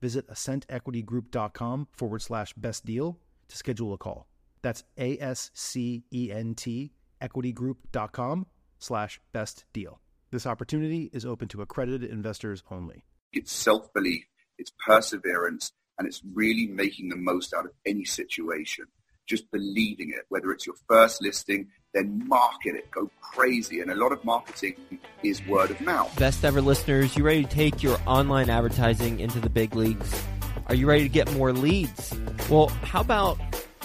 visit ascentequitygroup.com/bestdeal to schedule a call. That's ASCENT equitygroup.com/bestdeal. This opportunity is open to accredited investors only. It's self-belief, it's perseverance, and it's really making the most out of any situation. Just believing it, whether it's your first listing, then market it, go crazy. And a lot of marketing is word of mouth. Best ever listeners, you ready to take your online advertising into the big leagues? Are you ready to get more leads? Well, how about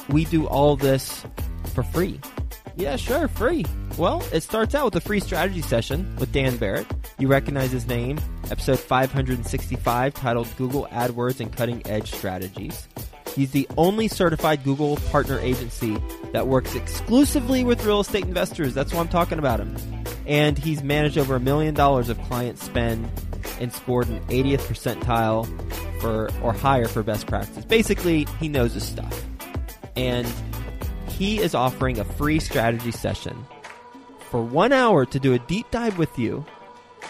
we do all this for free? Yeah, sure, free. Well, it starts out with a free strategy session with Dan Barrett. You recognize his name, episode 565, titled Google AdWords and Cutting Edge Strategies. He's the only certified Google partner agency that works exclusively with real estate investors. That's why I'm talking about him. And he's managed over $1 million of client spend and scored an 80th percentile or higher for best practice. Basically, he knows his stuff. And he is offering a free strategy session for 1 hour to do a deep dive with you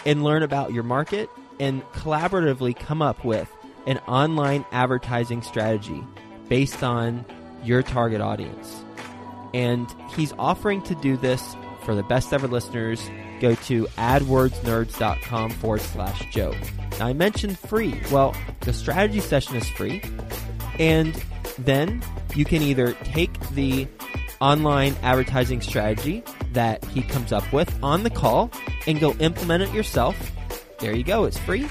and learn about your market and collaboratively come up with an online advertising strategy based on your target audience. And he's offering to do this for the best ever listeners. Go to AdWordsNerds.com/Joe. Now, I mentioned free. Well, the strategy session is free. And then you can either take the online advertising strategy that he comes up with on the call and go implement it yourself. There you go. It's free.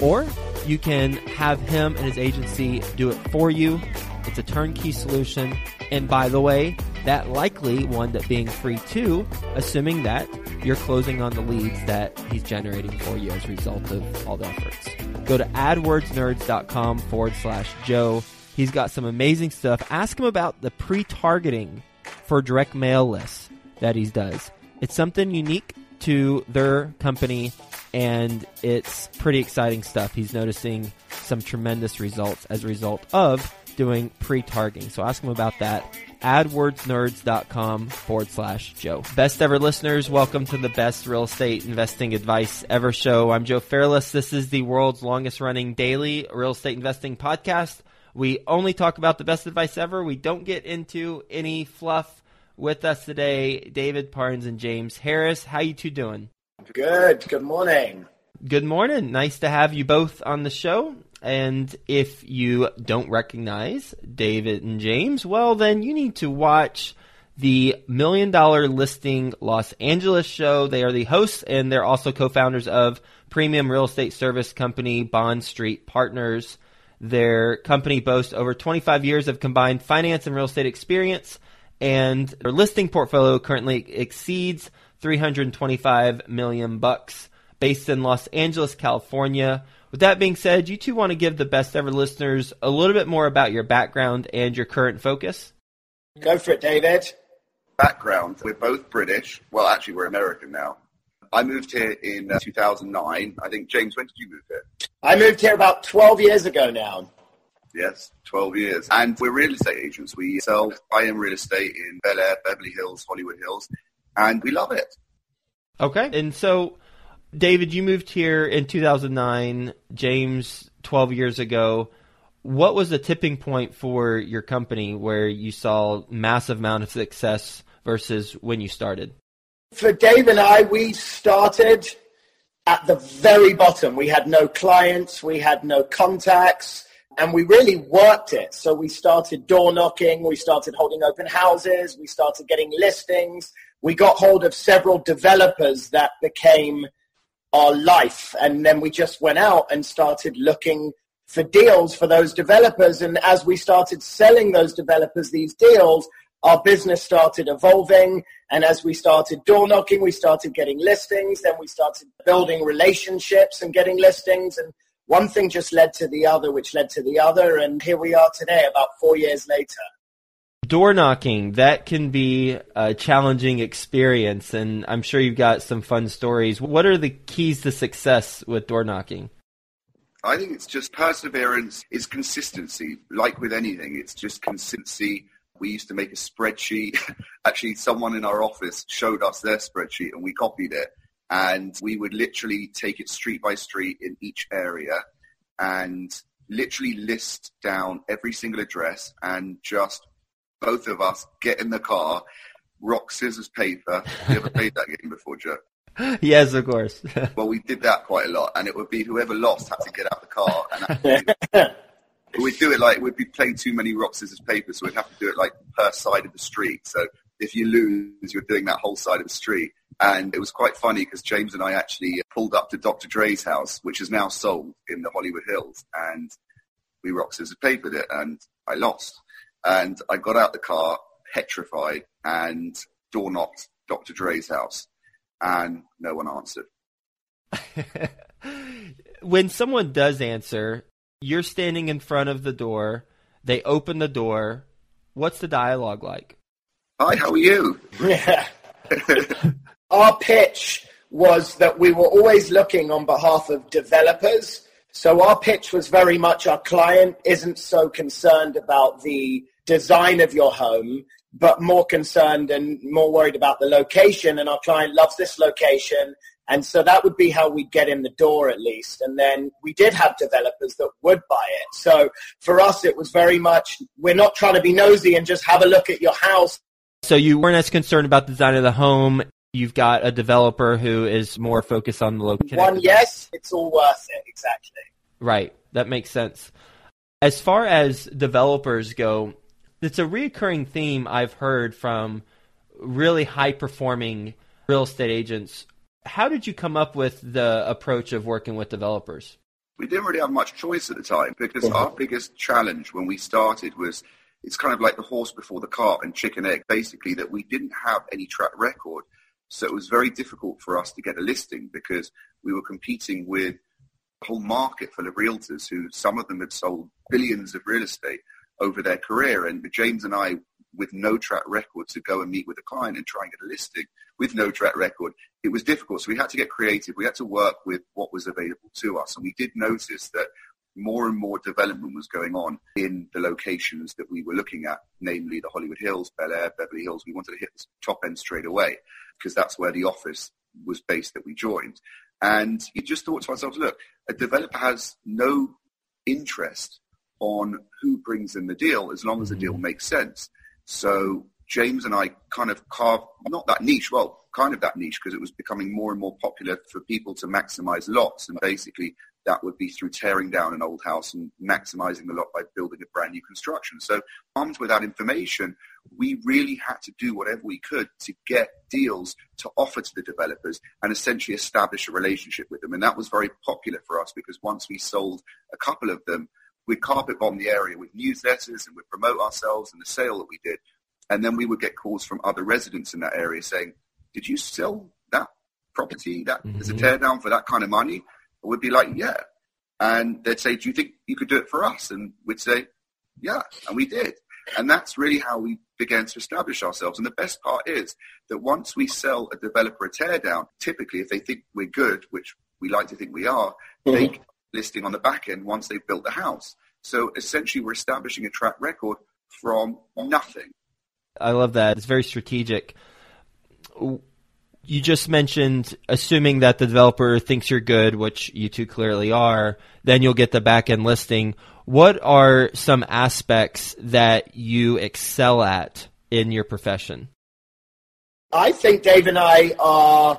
Or you can have him and his agency do it for you. It's a turnkey solution. And by the way, that likely wound up being free too, assuming that you're closing on the leads that he's generating for you as a result of all the efforts. Go to AdWordsNerds.com/Joe. He's got some amazing stuff. Ask him about the pre-targeting for direct mail lists that he does. It's something unique to their company, and it's pretty exciting stuff. He's noticing some tremendous results as a result of doing pre-targeting. So ask him about that. AdWordsNerds.com/Joe. Best ever listeners, welcome to the best real estate investing advice ever show. I'm Joe Fairless. This is the world's longest running daily real estate investing podcast. We only talk about the best advice ever. We don't get into any fluff. With us today, David Parnes and James Harris. How you two doing? Good. Good morning. Good morning. Nice to have you both on the show. And if you don't recognize David and James, well, then you need to watch the Million Dollar Listing Los Angeles show. They are the hosts, and they're also co-founders of premium real estate service company Bond Street Partners. Their company boasts over 25 years of combined finance and real estate experience, and their listing portfolio currently exceeds $325 million, based in Los Angeles, California. With that being said, you two want to give the best ever listeners a little bit more about your background and your current focus? Go for it, David. Background. We're both British. Well, actually, we're American now. I moved here in 2009. I think, James, when did you move here? I moved here about 12 years ago now. Yes, 12 years. And we're real estate agents. We sell high-end real estate in Bel Air, Beverly Hills, Hollywood Hills, and we love it. Okay. And so, David, you moved here in 2009, James, 12 years ago. What was the tipping point for your company where you saw massive amount of success versus when you started? For Dave and I, we started at the very bottom. We had no clients. We had no contacts. And we really worked it. So we started door knocking. We started holding open houses. We started getting listings. We got hold of several developers that became our life. And then we just went out and started looking for deals for those developers. And as we started selling those developers these deals, our business started evolving. And as we started door knocking, we started getting listings. Then we started building relationships and getting listings. And one thing just led to the other, which led to the other. And here we are today, about 4 years later. Door knocking, that can be a challenging experience. And I'm sure you've got some fun stories. What are the keys to success with door knocking? I think it's just perseverance. It's consistency. Like with anything, it's just consistency. We used to make a spreadsheet. Actually, someone in our office showed us their spreadsheet and we copied it. And we would literally take it street by street in each area and literally list down every single address and just both of us get in the car, rock, scissors, paper. You ever played that game before, Joe? Yes, of course. Well, we did that quite a lot. And it would be whoever lost had to get out of the car. And we'd do it like we'd be playing too many rock, scissors, paper. So we'd have to do it like per side of the street. So if you lose, you're doing that whole side of the street. And it was quite funny because James and I actually pulled up to Dr. Dre's house, which is now sold in the Hollywood Hills. And we rock, scissors, papered it. And I lost. And I got out the car, petrified, and door knocked Dr. Dre's house. And no one answered. When someone does answer, you're standing in front of the door. They open the door. What's the dialogue like? Hi, how are you? Yeah. Our pitch was that we were always looking on behalf of developers. So our pitch was very much our client isn't so concerned about the design of your home, but more concerned and more worried about the location. And our client loves this location. And so that would be how we'd get in the door at least. And then we did have developers that would buy it. So for us, it was very much, we're not trying to be nosy and just have a look at your house. So you weren't as concerned about the design of the home. You've got a developer who is more focused on the location. One yes, it's all worth it. Exactly. Right. That makes sense. As far as developers go, it's a recurring theme I've heard from really high-performing real estate agents. How did you come up with the approach of working with developers? We didn't really have much choice at the time because our biggest challenge when we started was it's kind of like the horse before the cart and chicken egg, basically, that we didn't have any track record. So it was very difficult for us to get a listing because we were competing with a whole market full of realtors who some of them had sold billions of real estate over their career. And James and I, with no track record, to go and meet with a client and try and get a listing with no track record, it was difficult. So we had to get creative. We had to work with what was available to us. And we did notice that more and more development was going on in the locations that we were looking at, namely the Hollywood Hills, Bel Air, Beverly Hills. We wanted to hit the top end straight away because that's where the office was based that we joined. And you just thought to ourselves, look, a developer has no interest on who brings in the deal as long as the deal makes sense. So James and I kind of carved, not that niche, well, kind of that niche because it was becoming more and more popular for people to maximize lots. And basically that would be through tearing down an old house and maximizing the lot by building a brand new construction. So armed with that information, we really had to do whatever we could to get deals to offer to the developers and essentially establish a relationship with them. And that was very popular for us because once we sold a couple of them, we'd carpet bomb the area with newsletters and we'd promote ourselves and the sale that we did. And then we would get calls from other residents in that area saying, did you sell that property? That is a teardown for that kind of money? We'd be like, yeah. And they'd say, do you think you could do it for us? And we'd say, yeah, and we did. And that's really how we began to establish ourselves. And the best part is that once we sell a developer a teardown, typically if they think we're good, which we like to think we are, they get a listing on the back end once they've built the house. So essentially we're establishing a track record from nothing. I love that. It's very strategic. You just mentioned assuming that the developer thinks you're good, which you two clearly are, then you'll get the back-end listing. What are some aspects that you excel at in your profession? I think Dave and I are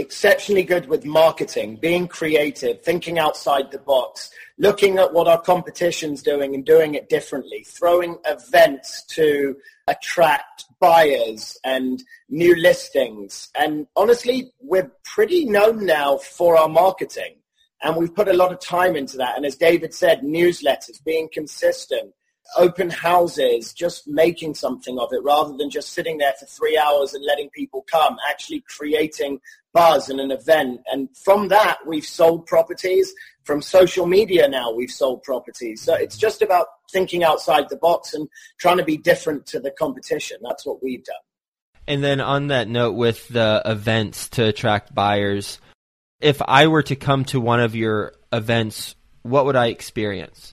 exceptionally good with marketing, being creative, thinking outside the box, looking at what our competition's doing and doing it differently, throwing events to attract buyers and new listings. And honestly, we're pretty known now for our marketing, and we've put a lot of time into that. And as David said, newsletters, being consistent, open houses, just making something of it rather than just sitting there for 3 hours and letting people come, actually creating buzz and an event. And from that, we've sold properties. From social media now, we've sold properties. So it's just about thinking outside the box and trying to be different to the competition. That's what we've done. And then on that note, with the events to attract buyers, if I were to come to one of your events, what would I experience?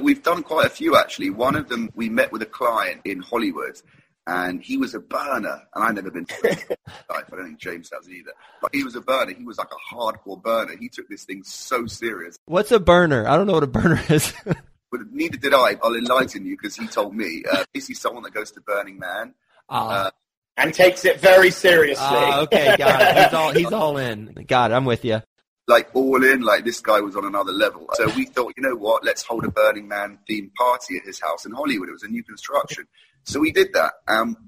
We've done quite a few, actually. One of them, we met with a client in Hollywood, and he was a burner. And I've never been to this life. I don't think James has either. But he was a burner. He was like a hardcore burner. He took this thing so serious. What's a burner? I don't know what a burner is. But neither did I. I'll enlighten you because he told me. Basically, someone that goes to Burning Man. And takes it very seriously. Okay, got it. He's all in. God, I'm with you. Like all in, like this guy was on another level. So we thought, you know what, let's hold a Burning Man themed party at his house in Hollywood. It was a new construction. So we did that.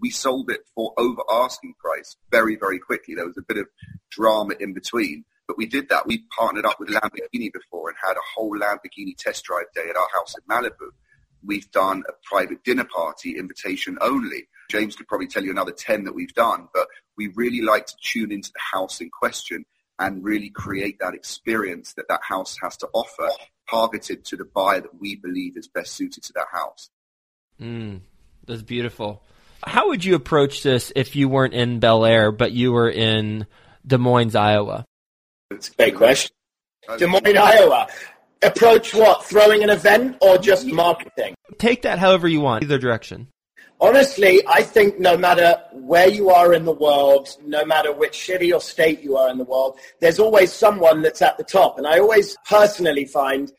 We sold it for over asking price very, very quickly. There was a bit of drama in between, but we did that. We partnered up with Lamborghini before and had a whole Lamborghini test drive day at our house in Malibu. We've done a private dinner party, invitation only. James could probably tell you another 10 that we've done, but we really like to tune into the house in question and really create that experience that house has to offer, targeted to the buyer that we believe is best suited to that house. That's beautiful. How would you approach this if you weren't in Bel Air, but you were in Des Moines, Iowa? That's a great question. Des Moines, Iowa. Approach what? Throwing an event or just marketing? Take that however you want, either direction. Honestly, I think no matter where you are in the world, no matter which city or state you are in the world, there's always someone that's at the top. And I always personally find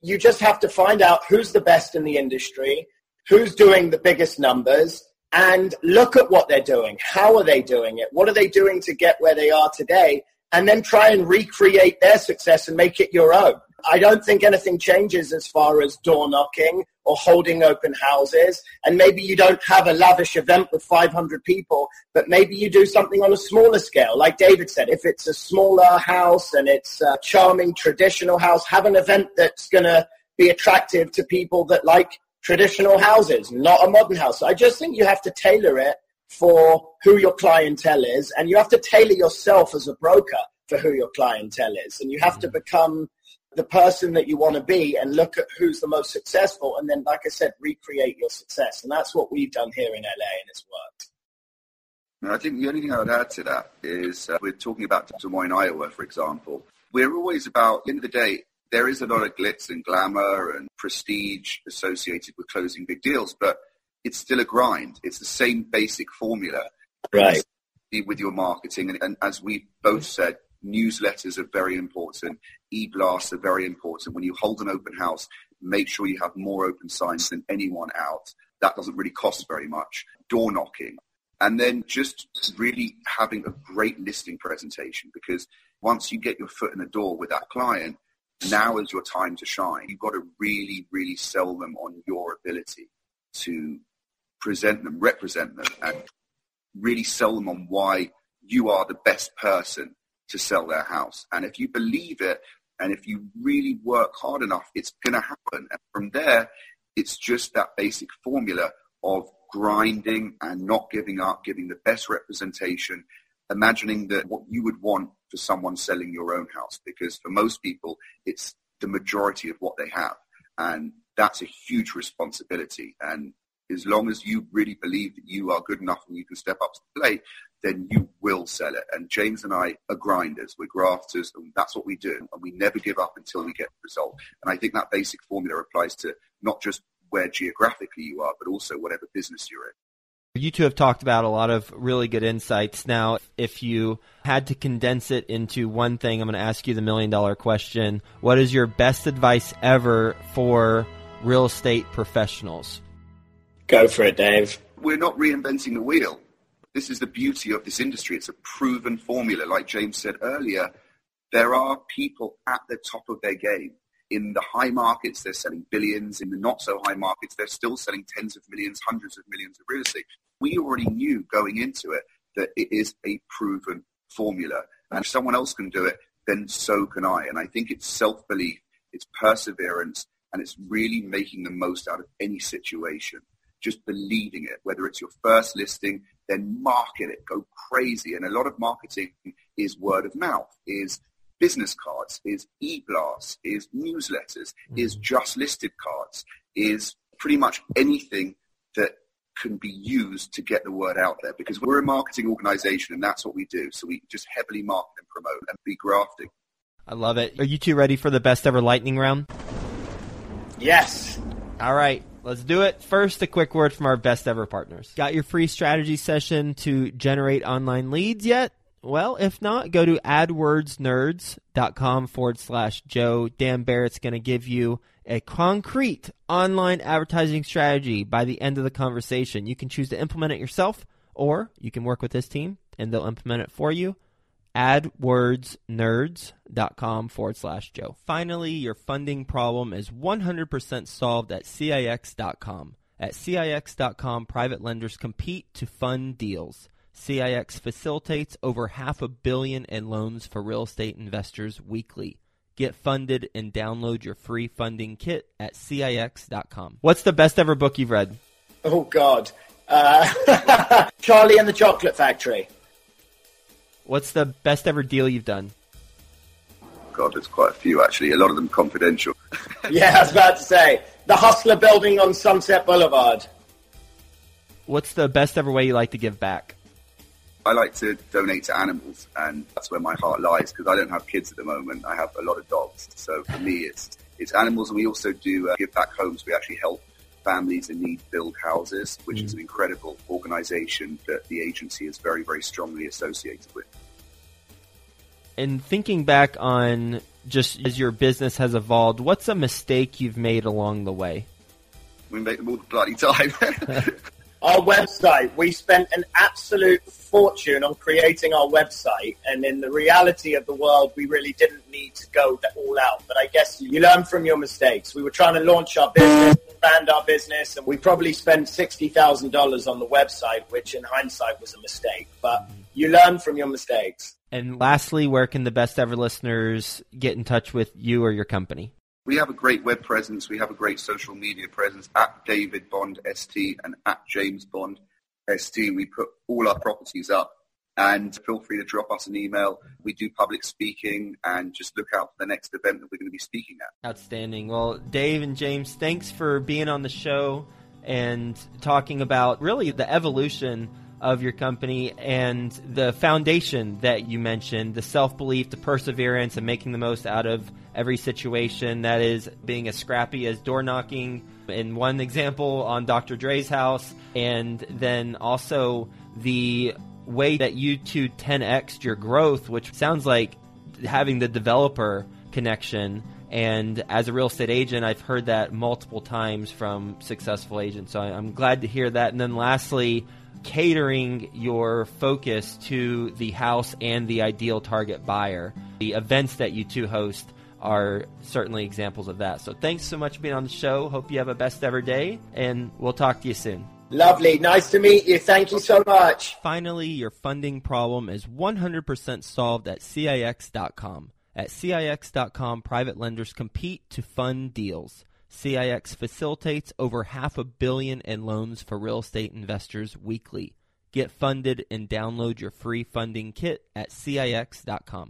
you just have to find out who's the best in the industry, who's doing the biggest numbers, and look at what they're doing. How are they doing it? What are they doing to get where they are today? And then try and recreate their success and make it your own. I don't think anything changes as far as door knocking or holding open houses. And maybe you don't have a lavish event with 500 people, but maybe you do something on a smaller scale. Like David said, if it's a smaller house and it's a charming traditional house, have an event that's going to be attractive to people that like traditional houses, not a modern house. I just think you have to tailor it for who your clientele is, and you have to tailor yourself as a broker for who your clientele is. And you have to become the person that you want to be and look at who's the most successful, and then, like I said, recreate your success. And that's what we've done here in LA, and it's worked. And I think the only thing I would add to that is we're talking about Des Moines, Iowa, for example. We're always about, at the end of the day, there is a lot of glitz and glamour and prestige associated with closing big deals, but it's still a grind. It's the same basic formula. Right. With your marketing, and as we both said, newsletters are very important. E-blasts are very important. When you hold an open house, make sure you have more open signs than anyone out. That doesn't really cost very much. Door knocking. And then just really having a great listing presentation, because once you get your foot in the door with that client, now is your time to shine. You've got to really, really sell them on your ability to present them, represent them, and really sell them on why you are the best person to sell their house. And if you believe it, and if you really work hard enough, it's going to happen. And from there, it's just that basic formula of grinding and not giving up, giving the best representation, imagining that what you would want for someone selling your own house, because for most people, it's the majority of what they have. And that's a huge responsibility. And as long as you really believe that you are good enough and you can step up to the plate, then you will sell it. And James and I are grinders. We're grafters, and that's what we do. And we never give up until we get the result. And I think that basic formula applies to not just where geographically you are, but also whatever business you're in. You two have talked about a lot of really good insights. Now, if you had to condense it into one thing, I'm going to ask you the million-dollar question. What is your best advice ever for real estate professionals? Go for it, Dave. We're not reinventing the wheel. This is the beauty of this industry. It's a proven formula. Like James said earlier, there are people at the top of their game. In the high markets, they're selling billions. In the not-so-high markets, they're still selling tens of millions, hundreds of millions of real estate. We already knew going into it that it is a proven formula. And if someone else can do it, then so can I. And I think it's self-belief, it's perseverance, and it's really making the most out of any situation. Just believing it, whether it's your first listing, then market it, go crazy. And a lot of marketing is word of mouth, is business cards, is e-blasts, is newsletters, is just listed cards, is pretty much anything that can be used to get the word out there, because we're a marketing organization and that's what we do. So we just heavily market and promote and be grafting. I love it. Are you two ready for the best ever lightning round? Yes. All right. Let's do it. First, a quick word from our best ever partners. Got your free strategy session to generate online leads yet? Well, if not, go to adwordsnerds.com/Joe. Dan Barrett's going to give you a concrete online advertising strategy by the end of the conversation. You can choose to implement it yourself, or you can work with this team and they'll implement it for you. AdWordsNerds.com/Joe. Finally, your funding problem is 100% solved at CIX.com. At CIX.com, private lenders compete to fund deals. CIX facilitates over $500 million in loans for real estate investors weekly. Get funded and download your free funding kit at CIX.com. What's the best ever book you've read? Oh, God. Charlie and the Chocolate Factory. What's the best ever deal you've done? God, there's quite a few, actually. A lot of them confidential. Yeah, I was about to say. The Hustler Building on Sunset Boulevard. What's the best ever way you like to give back? I like to donate to animals, and that's where my heart lies, because I don't have kids at the moment. I have a lot of dogs. So for me, it's animals, and we also do give back homes. We actually help families in need build houses, which is an incredible organization that the agency is very, very strongly associated with. And thinking back on just as your business has evolved, what's a mistake you've made along the way? We make them all the bloody time. Our website, we spent an absolute fortune on creating our website. And in the reality of the world, we really didn't need to go all out. But I guess you learn from your mistakes. We were trying to launch our business, brand our business, and we probably spent $60,000 on the website, which in hindsight was a mistake. But you learn from your mistakes. And lastly, where can the best ever listeners get in touch with you or your company? We have a great web presence. We have a great social media presence at David Bond ST and at James Bond ST. We put all our properties up, and feel free to drop us an email. We do public speaking, and just look out for the next event that we're going to be speaking at. Outstanding. Well, Dave and James, thanks for being on the show and talking about really the evolution of your company and the foundation that you mentioned, the self-belief, the perseverance, and making the most out of every situation, that is being as scrappy as door knocking in one example on Dr. Dre's house, and then also the way that you two 10x'd your growth, which sounds like having the developer connection. And as a real estate agent, I've heard that multiple times from successful agents, so I'm glad to hear that. And then lastly, catering your focus to the house and the ideal target buyer. The events that you two host are certainly examples of that. So thanks so much for being on the show. Hope you have a best ever day, and we'll talk to you soon. Lovely. Nice to meet you. Thank you so much. Finally, your funding problem is 100% solved at CIX.com. At CIX.com, private lenders compete to fund deals. CIX facilitates over $500 million in loans for real estate investors weekly. Get funded and download your free funding kit at CIX.com.